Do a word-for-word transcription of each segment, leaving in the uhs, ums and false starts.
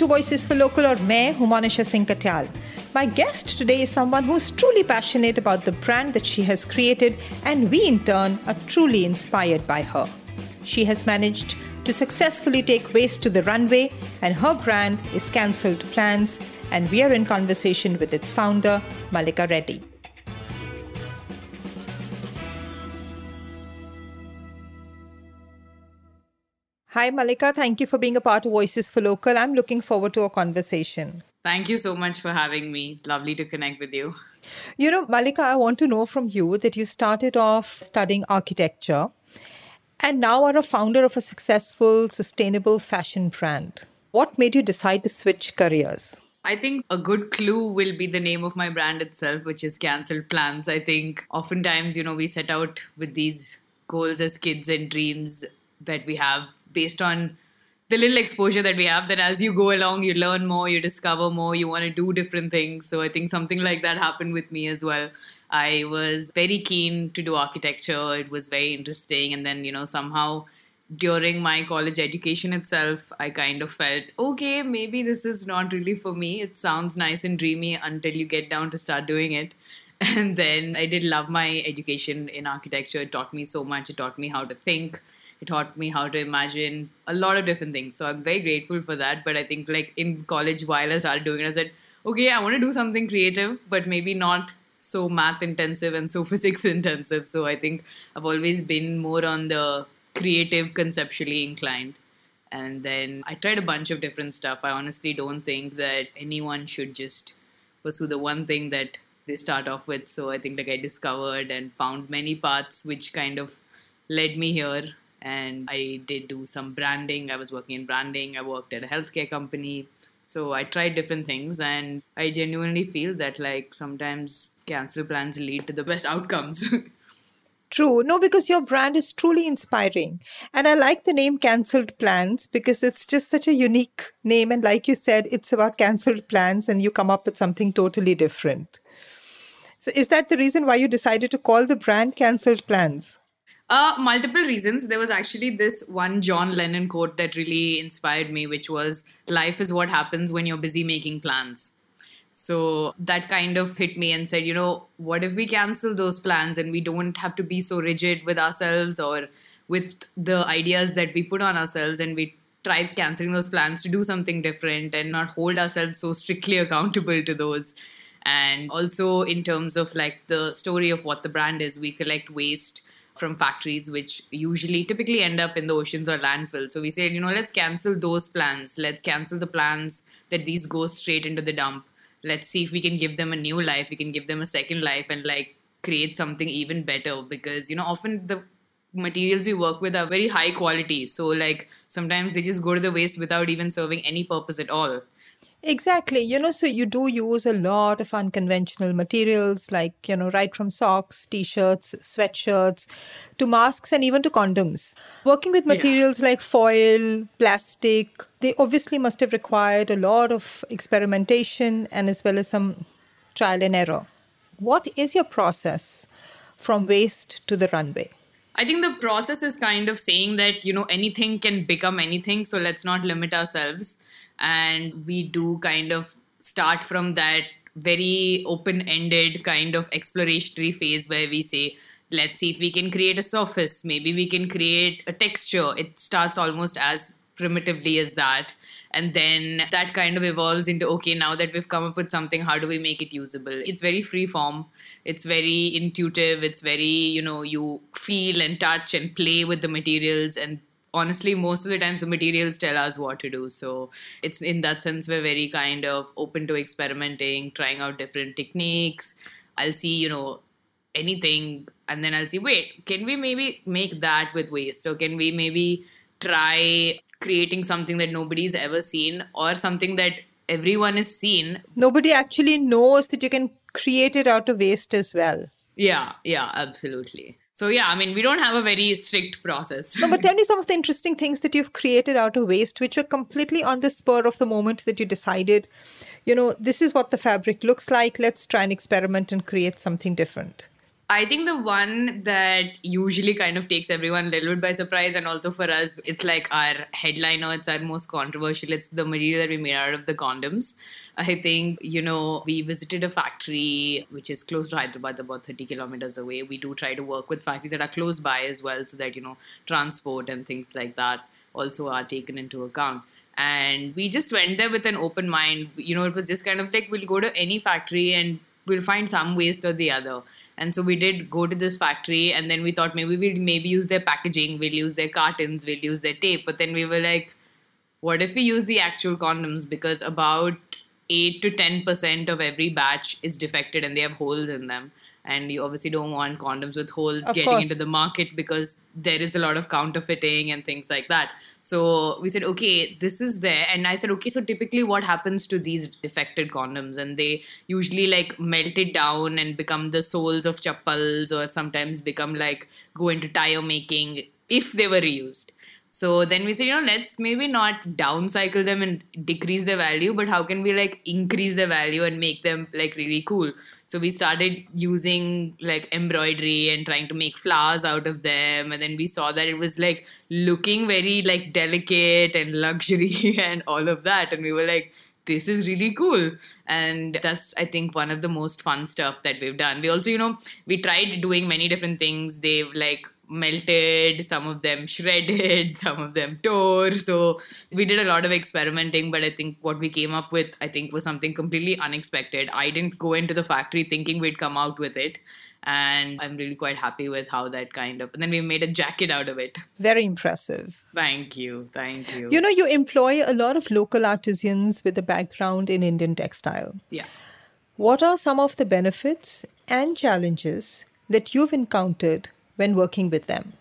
to Voices for Local or Main, Monisha Singh Katial. My guest today is someone who is truly passionate about the brand that she has created, and we in turn are truly inspired by her. She has managed to successfully take waste to the runway, and her brand is Cancelled Plans, and we are in conversation with its founder, Mallika Reddy. Hi Mallika, thank you for being a part of Voices for Local. I'm looking forward to our conversation. Thank you so much for having me. Lovely to connect with you. You know, Mallika, I want to know from you that you started off studying architecture and now are a founder of a successful, sustainable fashion brand. What made you decide to switch careers? I think a good clue will be the name of my brand itself, which is Cancelled Plans. I think oftentimes, you know, we set out with these goals as kids and dreams that we have, based on the little exposure that we have, that as you go along, you learn more, you discover more, you want to do different things. So I think something like that happened with me as well. I was very keen to do architecture. It was very interesting. And then, you know, somehow during my college education itself, I kind of felt, okay, maybe this is not really for me. It sounds nice and dreamy until you get down to start doing it. And then I did love my education in architecture. It taught me so much. It taught me how to think. It taught me how to imagine a lot of different things. So I'm very grateful for that. But I think like in college, while I started doing it, I said, okay, I want to do something creative, but maybe not so math intensive and so physics intensive. So I think I've always been more on the creative, conceptually inclined. And then I tried a bunch of different stuff. I honestly don't think that anyone should just pursue the one thing that they start off with. So I think like I discovered and found many paths which kind of led me here. And I did do some branding. I was working in branding. I worked at a healthcare company. So I tried different things, and I genuinely feel that like sometimes cancel plans lead to the best outcomes. True. No, because your brand is truly inspiring. And I like the name Cancelled Plans because it's just such a unique name. And like you said, it's about cancelled plans and you come up with something totally different. So is that the reason why you decided to call the brand Cancelled Plans? Uh, multiple reasons. There was actually this one John Lennon quote that really inspired me, which was, life is what happens when you're busy making plans. So that kind of hit me and said, you know, what if we cancel those plans and we don't have to be so rigid with ourselves or with the ideas that we put on ourselves, and we try canceling those plans to do something different and not hold ourselves so strictly accountable to those. And also in terms of like the story of what the brand is, we collect waste from factories, which usually typically end up in the oceans or landfill. So we said, you know, let's cancel those plans. Let's cancel the plans that these go straight into the dump. Let's see if we can give them a new life. We can give them a second life and like create something even better, because, you know, often the materials we work with are very high quality. So like sometimes they just go to the waste without even serving any purpose at all. Exactly. You know, so you do use a lot of unconventional materials, like, you know, right from socks, t-shirts, sweatshirts, to masks and even to condoms. Working with materials yeah. like foil, plastic, they obviously must have required a lot of experimentation and as well as some trial and error. What is your process from waste to the runway? I think the process is kind of saying that, you know, anything can become anything. So let's not limit ourselves. And we do kind of start from that very open-ended kind of exploratory phase where we say, let's see if we can create a surface. Maybe we can create a texture. It starts almost as primitively as that. And then that kind of evolves into, okay, now that we've come up with something, how do we make it usable? It's very free form. It's very intuitive. It's very, you know, you feel and touch and play with the materials, and honestly, most of the times the materials tell us what to do. So it's in that sense, we're very kind of open to experimenting, trying out different techniques. I'll see, you know, anything. And then I'll see, wait, can we maybe make that with waste? Or can we maybe try creating something that nobody's ever seen, or something that everyone has seen? Nobody actually knows that you can create it out of waste as well. Yeah, yeah, absolutely. So, yeah, I mean, we don't have a very strict process. No, but tell me some of the interesting things that you've created out of waste, which were completely on the spur of the moment that you decided, you know, this is what the fabric looks like. Let's try and experiment and create something different. I think the one that usually kind of takes everyone a little bit by surprise, and also for us, it's like our headliner, it's our most controversial, it's the material that we made out of the condoms. I think, you know, we visited a factory which is close to Hyderabad, about thirty kilometers away. We do try to work with factories that are close by as well, so that, you know, transport and things like that also are taken into account. And we just went there with an open mind. You know, it was just kind of like, we'll go to any factory and we'll find some waste or the other. And so we did go to this factory, and then we thought maybe we'll maybe use their packaging, we'll use their cartons, we'll use their tape. But then we were like, what if we use the actual condoms? Because about eight to ten percent of every batch is defected and they have holes in them. And you obviously don't want condoms with holes of getting course. into the market, because there is a lot of counterfeiting and things like that. So we said, okay, this is there. And I said, okay, so typically what happens to these defected condoms? And they usually like melt it down and become the soles of chappals, or sometimes become like go into tire making if they were reused. So then we said, you know, let's maybe not downcycle them and decrease their value, but how can we like increase their value and make them like really cool? So we started using like embroidery and trying to make flowers out of them. And then we saw that it was like looking very like delicate and luxury and all of that. And we were like, this is really cool. And that's, I think, one of the most fun stuff that we've done. We also, you know, we tried doing many different things. They've like melted, some of them shredded, some of them tore. So we did a lot of experimenting, but I think what we came up with, I think, was something completely unexpected. I didn't go into the factory thinking we'd come out with it. And I'm really quite happy with how that kind of... And then we made a jacket out of it. Very impressive. Thank you. Thank you. You know, you employ a lot of local artisans with a background in Indian textile. Yeah. What are some of the benefits and challenges that you've encountered when working with them?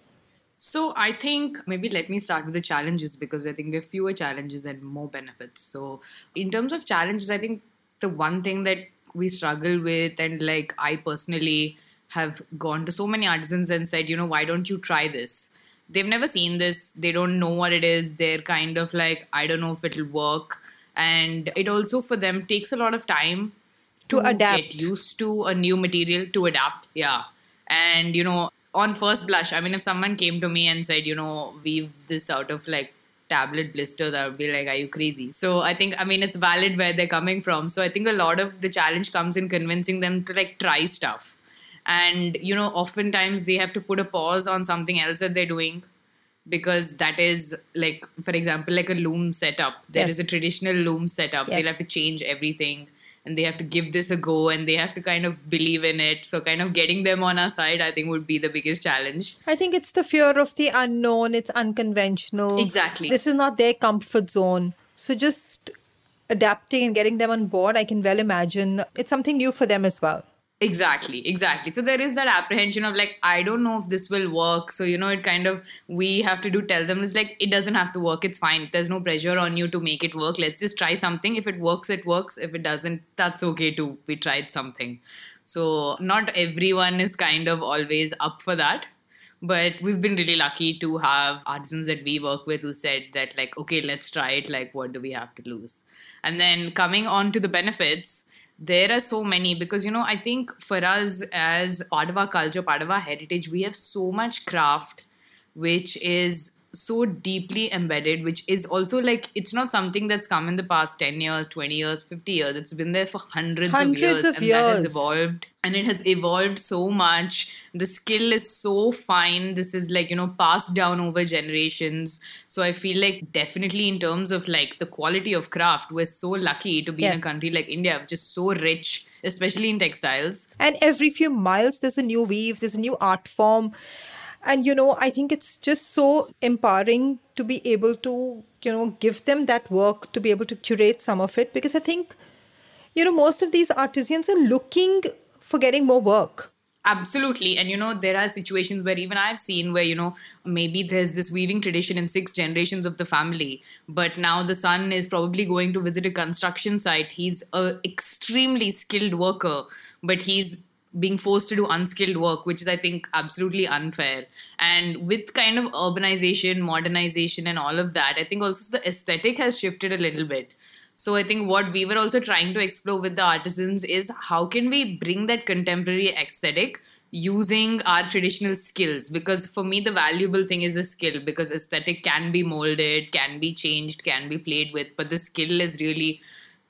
So I think maybe let me start with the challenges, because I think there are fewer challenges and more benefits. So in terms of challenges, I think the one thing that we struggle with, and like I personally have gone to so many artisans and said, you know, why don't you try this? They've never seen this. They don't know what it is. They're kind of like, I don't know if it'll work. And it also for them takes a lot of time to, to adapt. Get used to a new material, to adapt. Yeah. And, you know, on first blush, I mean, if someone came to me and said, you know, weave this out of like tablet blisters, I would be like, are you crazy? So I think, I mean, it's valid where they're coming from. So I think a lot of the challenge comes in convincing them to like try stuff. And, you know, oftentimes they have to put a pause on something else that they're doing, because that is like, for example, like a loom setup. There yes. is a traditional loom setup. Yes. They'll have to change everything. And they have to give this a go, and they have to kind of believe in it. So kind of getting them on our side, I think, would be the biggest challenge. I think it's the fear of the unknown. It's unconventional. Exactly. This is not their comfort zone. So just adapting and getting them on board, I can well imagine it's something new for them as well. Exactly, exactly. So there is that apprehension of like, I don't know if this will work. So, you know, it kind of, we have to do, tell them it's like, it doesn't have to work. It's fine. There's no pressure on you to make it work. Let's just try something. If it works, it works. If it doesn't, that's okay too. We tried something. So not everyone is kind of always up for that. But we've been really lucky to have artisans that we work with who said that like, okay, let's try it. Like, what do we have to lose? And then coming on to the benefits, there are so many, because, you know, I think for us as part of our culture, part of our heritage, we have so much craft, which is so deeply embedded, which is also like, it's not something that's come in the past ten years, twenty years, fifty years. It's been there for hundreds, hundreds of years. Of and years. That has evolved. And it has evolved so much. The skill is so fine. This is like, you know, passed down over generations. So I feel like definitely in terms of like the quality of craft, we're so lucky to be yes. in a country like India, which is so rich, especially in textiles. And every few miles, there's a new weave, there's a new art form. And, you know, I think it's just so empowering to be able to, you know, give them that work, to be able to curate some of it. Because I think, you know, most of these artisans are looking for getting more work. Absolutely. And, you know, there are situations where even I've seen where, you know, maybe there's this weaving tradition in six generations of the family, but now the son is probably going to visit a construction site. He's an extremely skilled worker, but he's being forced to do unskilled work, which is, I think, absolutely unfair. And with kind of urbanization, modernization and all of that, I think also the aesthetic has shifted a little bit. So I think what we were also trying to explore with the artisans is how can we bring that contemporary aesthetic using our traditional skills, because for me the valuable thing is the skill, because aesthetic can be molded, can be changed, can be played with, but the skill is really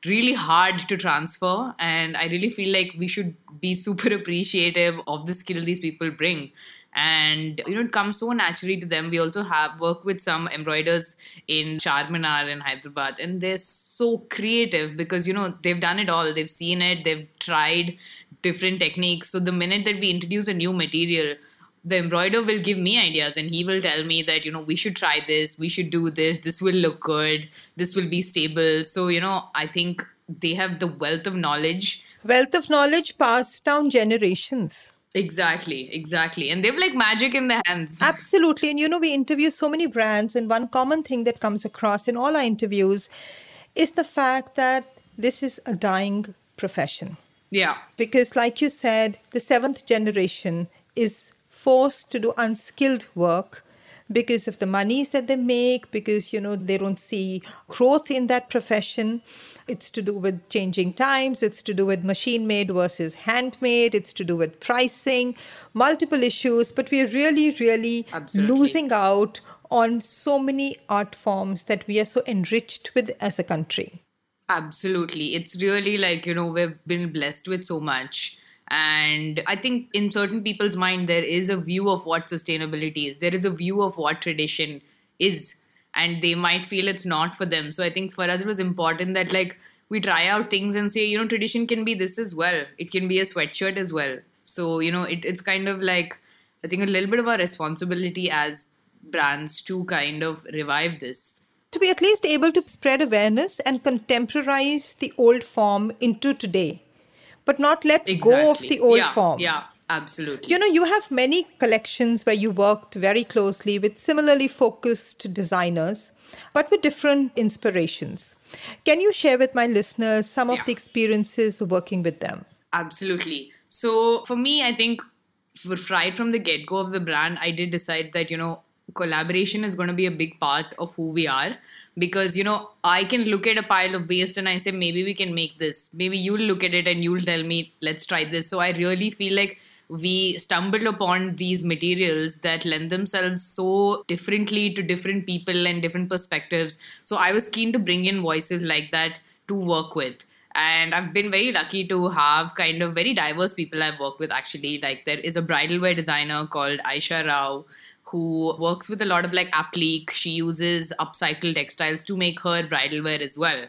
really hard to transfer. And I really feel like we should be super appreciative of the skill these people bring. And, you know, it comes so naturally to them. We also have worked with some embroiders in Charminar in Hyderabad, and they're so creative because, you know, they've done it all. They've seen it. They've tried different techniques. So the minute that we introduce a new material, the embroider will give me ideas and he will tell me that, you know, we should try this, we should do this, this will look good, this will be stable. So, you know, I think they have the wealth of knowledge. Wealth of knowledge passed down generations. Exactly, exactly. And they have like magic in their hands. Absolutely. And, you know, we interview so many brands, and one common thing that comes across in all our interviews is the fact that this is a dying profession. Yeah. Because like you said, the seventh generation is forced to do unskilled work because of the monies that they make, because, you know, they don't see growth in that profession. It's to do with changing times. It's to do with machine-made versus handmade. It's to do with pricing, multiple issues. But we're really, really Absolutely. losing out on so many art forms that we are so enriched with as a country. Absolutely. It's really like, you know, we've been blessed with so much. And I think in certain people's mind, there is a view of what sustainability is. There is a view of what tradition is. And they might feel it's not for them. So I think for us, it was important that like we try out things and say, you know, tradition can be this as well. It can be a sweatshirt as well. So, you know, it, it's kind of like, I think a little bit of our responsibility as brands to kind of revive this. To be at least able to spread awareness and contemporize the old form into today, but not let exactly. go of the old yeah, form. Yeah, absolutely. You know, you have many collections where you worked very closely with similarly focused designers, but with different inspirations. Can you share with my listeners some yeah. of the experiences working with them? Absolutely. So for me, I think right from the get-go of the brand, I did decide that, you know, collaboration is going to be a big part of who we are. Because, you know, I can look at a pile of waste and I say, maybe we can make this. Maybe you'll look at it and you'll tell me, let's try this. So I really feel like we stumbled upon these materials that lend themselves so differently to different people and different perspectives. So I was keen to bring in voices like that to work with. And I've been very lucky to have kind of very diverse people I've worked with, actually. Like there is a bridal wear designer called Aisha Rao, who works with a lot of like applique. She uses upcycled textiles to make her bridal wear as well.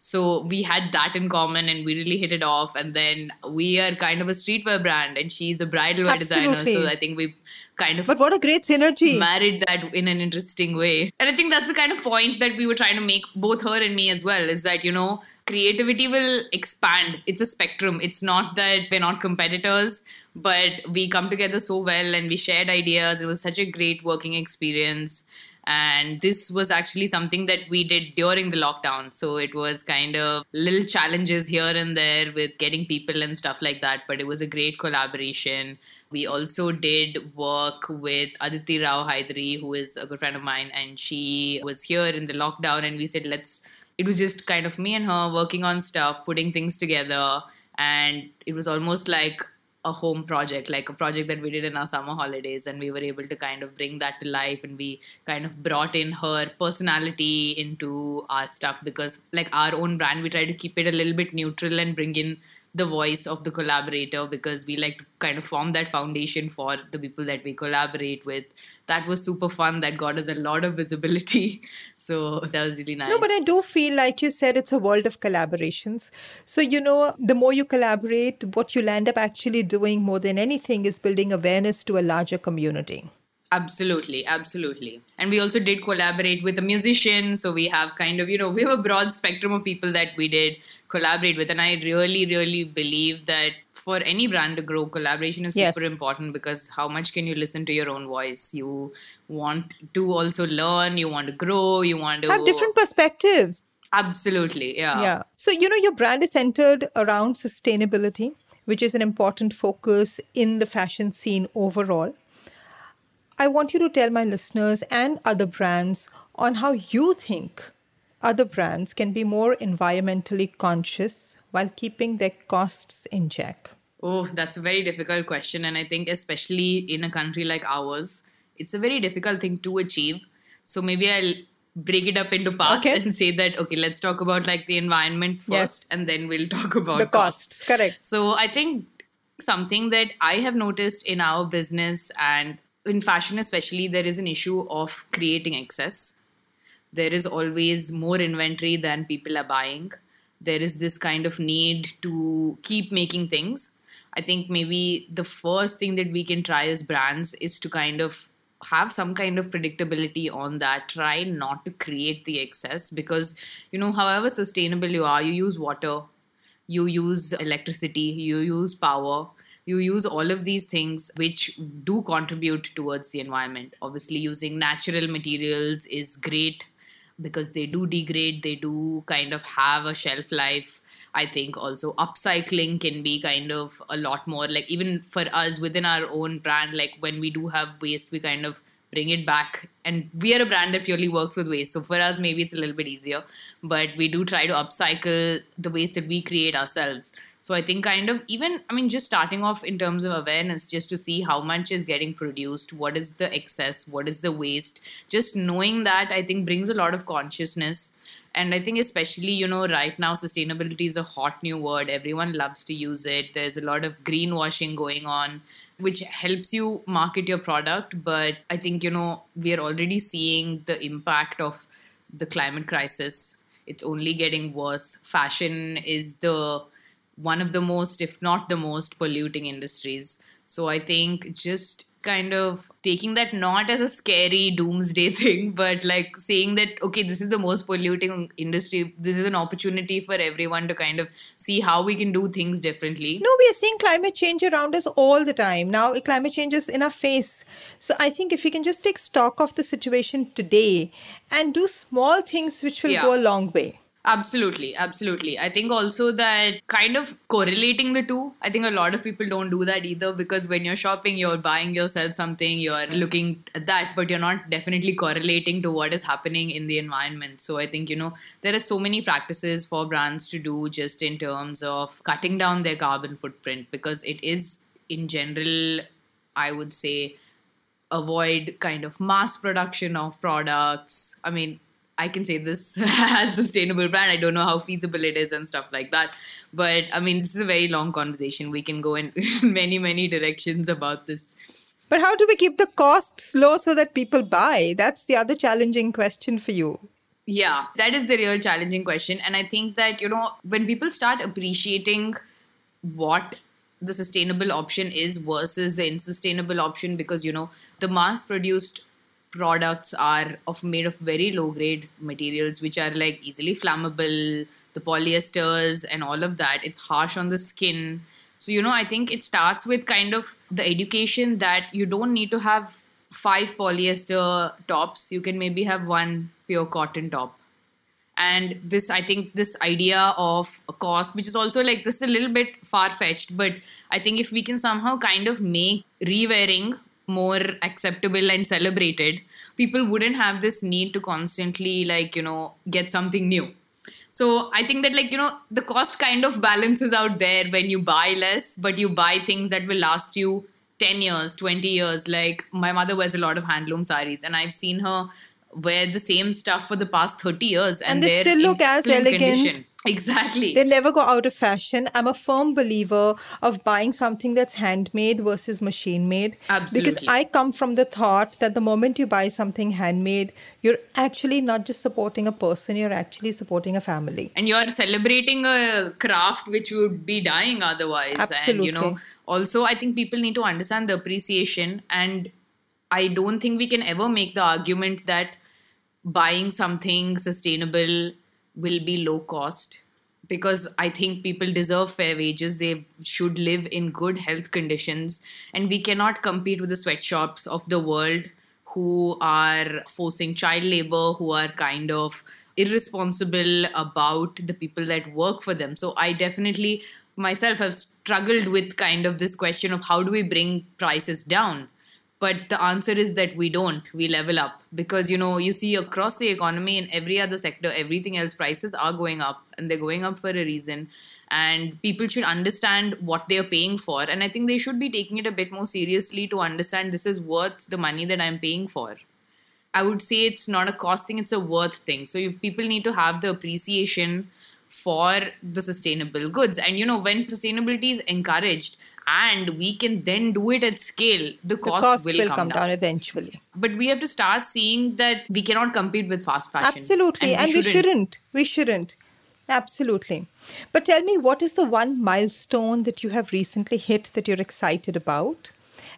So we had that in common and we really hit it off. And then we are kind of a streetwear brand and she's a bridal wear Absolutely. designer. So I think we kind of... But what a great synergy. Married that in an interesting way. And I think that's the kind of point that we were trying to make, both her and me as well, is that, you know, creativity will expand. It's a spectrum. It's not that we're not competitors, but we come together so well and we shared ideas. It was such a great working experience. And this was actually something that we did during the lockdown. So it was kind of little challenges here and there with getting people and stuff like that. But it was a great collaboration. We also did work with Aditi Rao Hydari, who is a good friend of mine. And she was here in the lockdown. And we said, let's, it was just kind of me and her working on stuff, putting things together. And it was almost like a home project, like a project that we did in our summer holidays, and we were able to kind of bring that to life, and we kind of brought in her personality into our stuff, because like our own brand, we try to keep it a little bit neutral and bring in the voice of the collaborator, because we like to kind of form that foundation for the people that we collaborate with. That was super fun. That got us a lot of visibility. So that was really nice. No, but I do feel, like you said, it's a world of collaborations. So, you know, the more you collaborate, what you'll end up actually doing more than anything is building awareness to a larger community. Absolutely. Absolutely. And we also did collaborate with a musician. So we have kind of, you know, we have a broad spectrum of people that we did collaborate with. And I really, really believe that for any brand to grow, collaboration is super yes. important, because how much can you listen to your own voice? You want to also learn, you want to grow, you want to... have different perspectives. Absolutely, yeah. yeah. So, you know, your brand is centered around sustainability, which is an important focus in the fashion scene overall. I want you to tell my listeners and other brands on how you think other brands can be more environmentally conscious while keeping their costs in check. Oh, that's a very difficult question. And I think especially in a country like ours, it's a very difficult thing to achieve. So maybe I'll break it up into parts okay. and say that, okay, let's talk about like the environment first yes. and then we'll talk about the costs. costs. Correct. So I think something that I have noticed in our business and in fashion especially, there is an issue of creating excess. There is always more inventory than people are buying. There is this kind of need to keep making things. I think maybe the first thing that we can try as brands is to kind of have some kind of predictability on that. Try not to create the excess because, you know, however sustainable you are, you use water, you use electricity, you use power, you use all of these things which do contribute towards the environment. Obviously, using natural materials is great because they do degrade, they do kind of have a shelf life. I think also upcycling can be kind of a lot more like even for us within our own brand, like when we do have waste, we kind of bring it back and we are a brand that purely works with waste. So for us, maybe it's a little bit easier, but we do try to upcycle the waste that we create ourselves. So I think kind of even, I mean, just starting off in terms of awareness, just to see how much is getting produced, what is the excess, what is the waste, just knowing that I think brings a lot of consciousness. And I think especially, you know, right now, sustainability is a hot new word. Everyone loves to use it. There's a lot of greenwashing going on, which helps you market your product. But I think, you know, we are already seeing the impact of the climate crisis. It's only getting worse. Fashion is the one of the most, if not the most, polluting industries. So I think just kind of taking that not as a scary doomsday thing, but like saying that, okay, this is the most polluting industry. This is an opportunity for everyone to kind of see how we can do things differently. No, we are seeing climate change around us all the time. Now climate change is in our face. So I think if we can just take stock of the situation today and do small things which will yeah. go a long way. Absolutely. Absolutely. I think also that kind of correlating the two, I think a lot of people don't do that either because when you're shopping, you're buying yourself something, you're looking at that, but you're not definitely correlating to what is happening in the environment. So I think, you know, there are so many practices for brands to do just in terms of cutting down their carbon footprint because it is in general, I would say, avoid kind of mass production of products. I mean, I can say this as a sustainable brand. I don't know how feasible it is and stuff like that. But I mean, this is a very long conversation. We can go in many, many directions about this. But how do we keep the costs low so that people buy? That's the other challenging question for you. Yeah, that is the real challenging question. And I think that, you know, when people start appreciating what the sustainable option is versus the unsustainable option, because, you know, the mass-produced products are of made of very low grade materials which are like easily flammable, the polyesters and all of that. It's harsh on the skin. So, you know, I think it starts with kind of the education that you don't need to have five polyester tops. You can maybe have one pure cotton top. And this, I think this idea of a cost, which is also like this is a little bit far-fetched, but I think if we can somehow kind of make re-wearing more acceptable and celebrated, people wouldn't have this need to constantly like, you know, get something new. So I think that like, you know, the cost kind of balances out there when you buy less, but you buy things that will last you ten years, twenty years. Like my mother wears a lot of handloom sarees and I've seen her wear the same stuff for the past thirty years. And, and they still look as elegant. Condition. Exactly. They never go out of fashion. I'm a firm believer of buying something that's handmade versus machine made. Absolutely. Because I come from the thought that the moment you buy something handmade, you're actually not just supporting a person, you're actually supporting a family. And you're celebrating a craft which would be dying otherwise. Absolutely. And, you know, also I think people need to understand the appreciation. And I don't think we can ever make the argument that buying something sustainable will be low cost because I think people deserve fair wages. They should live in good health conditions and we cannot compete with the sweatshops of the world who are forcing child labor, who are kind of irresponsible about the people that work for them. So I definitely myself have struggled with kind of this question of how do we bring prices down? But the answer is that we don't, we level up because, you know, you see across the economy in every other sector, everything else, prices are going up and they're going up for a reason. and people should understand what they're paying for. And I think they should be taking it a bit more seriously to understand this is worth the money that I'm paying for. I would say it's not a cost thing, it's a worth thing. So you, people need to have the appreciation for the sustainable goods. And, you know, when sustainability is encouraged and we can then do it at scale, the cost, the cost will, will come, come down. down eventually. But we have to start seeing that we cannot compete with fast fashion. Absolutely. And we, and shouldn't. we shouldn't. We shouldn't. Absolutely. But tell me, what is the one milestone that you have recently hit that you're excited about?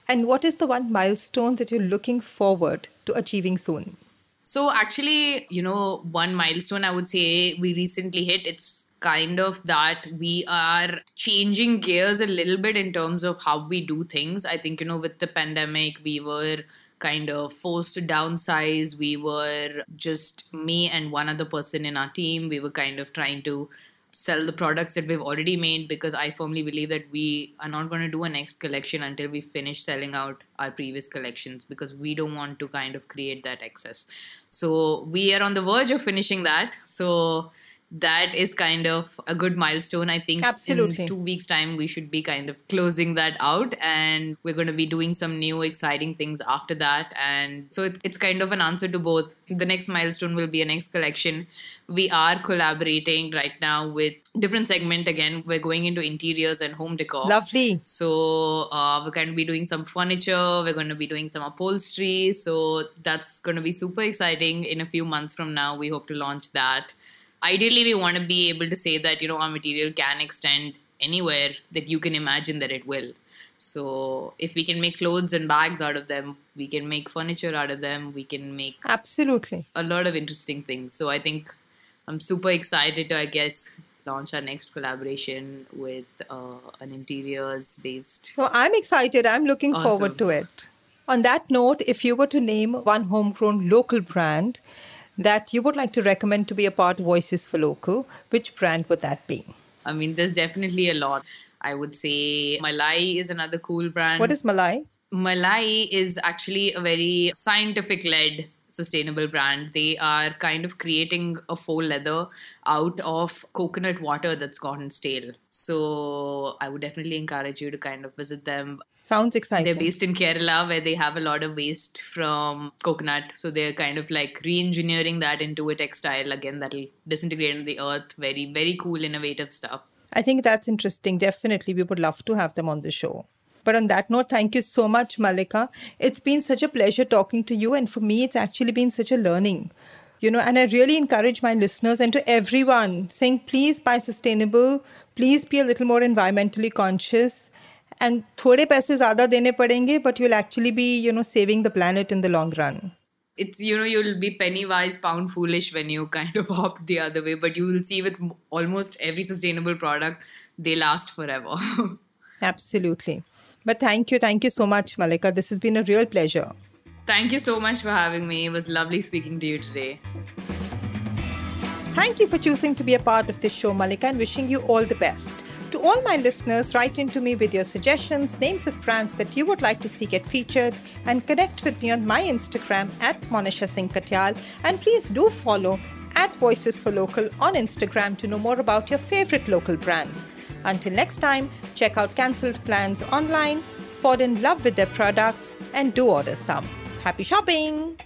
And what is the one milestone that you're looking forward to achieving soon? So actually, you know, one milestone I would say we recently hit, it's kind of that we are changing gears a little bit in terms of how we do things. I think, you know, with the pandemic, we were kind of forced to downsize. We were just me and one other person in our team. We were kind of trying to sell the products that we've already made, because I firmly believe that we are not going to do a next collection until we finish selling out our previous collections, because we don't want to kind of create that excess. So we are on the verge of finishing that. So that is kind of a good milestone. I think Absolutely. In two weeks' time, we should be kind of closing that out, and we're going to be doing some new exciting things after that. And so it, it's kind of an answer to both. The next milestone will be a next collection. We are collaborating right now with different segment. Again, we're going into interiors and home decor. Lovely. So uh, we're going to be doing some furniture. We're going to be doing some upholstery. So that's going to be super exciting. In a few months from now, we hope to launch that. Ideally, we want to be able to say that, you know, our material can extend anywhere that you can imagine that it will. So if we can make clothes and bags out of them, we can make furniture out of them, we can make Absolutely. A lot of interesting things. So I think I'm super excited to, I guess, launch our next collaboration with uh, an interiors-based... Well, I'm excited. I'm looking awesome. forward to it. On that note, if you were to name one homegrown local brand that you would like to recommend to be a part of Voices for Local, which brand would that be? I mean, there's definitely a lot. I would say Malai is another cool brand. What is Malai? Malai is actually a very scientific-led sustainable brand. They are kind of creating a faux leather out of coconut water that's gotten stale. So I would definitely encourage you to kind of visit them. Sounds exciting. They're based in Kerala, where they have a lot of waste from coconut. So they're kind of like re-engineering that into a textile again that'll disintegrate into the earth. Very, very cool, innovative stuff. I think that's interesting. Definitely. We would love to have them on the show. But on that note, thank you so much, Mallika. It's been such a pleasure talking to you. And for me, it's actually been such a learning, you know, and I really encourage my listeners and to everyone saying, please buy sustainable, please be a little more environmentally conscious, and thode paise zyada dene padenge, but you'll actually be, you know, saving the planet in the long run. It's, you know, you'll be penny wise, pound foolish when you kind of opt the other way, but you will see with almost every sustainable product, they last forever. Absolutely. But thank you. Thank you so much, Mallika. This has been a real pleasure. Thank you so much for having me. It was lovely speaking to you today. Thank you for choosing to be a part of this show, Mallika, and wishing you all the best. To all my listeners, write into me with your suggestions, names of brands that you would like to see get featured, and connect with me on my Instagram at Monisha Singh Katial. And please do follow at Voices for Local on Instagram to know more about your favorite local brands. Until next time, check out Cancelled Plans online, fall in love with their products, and do order some. Happy shopping!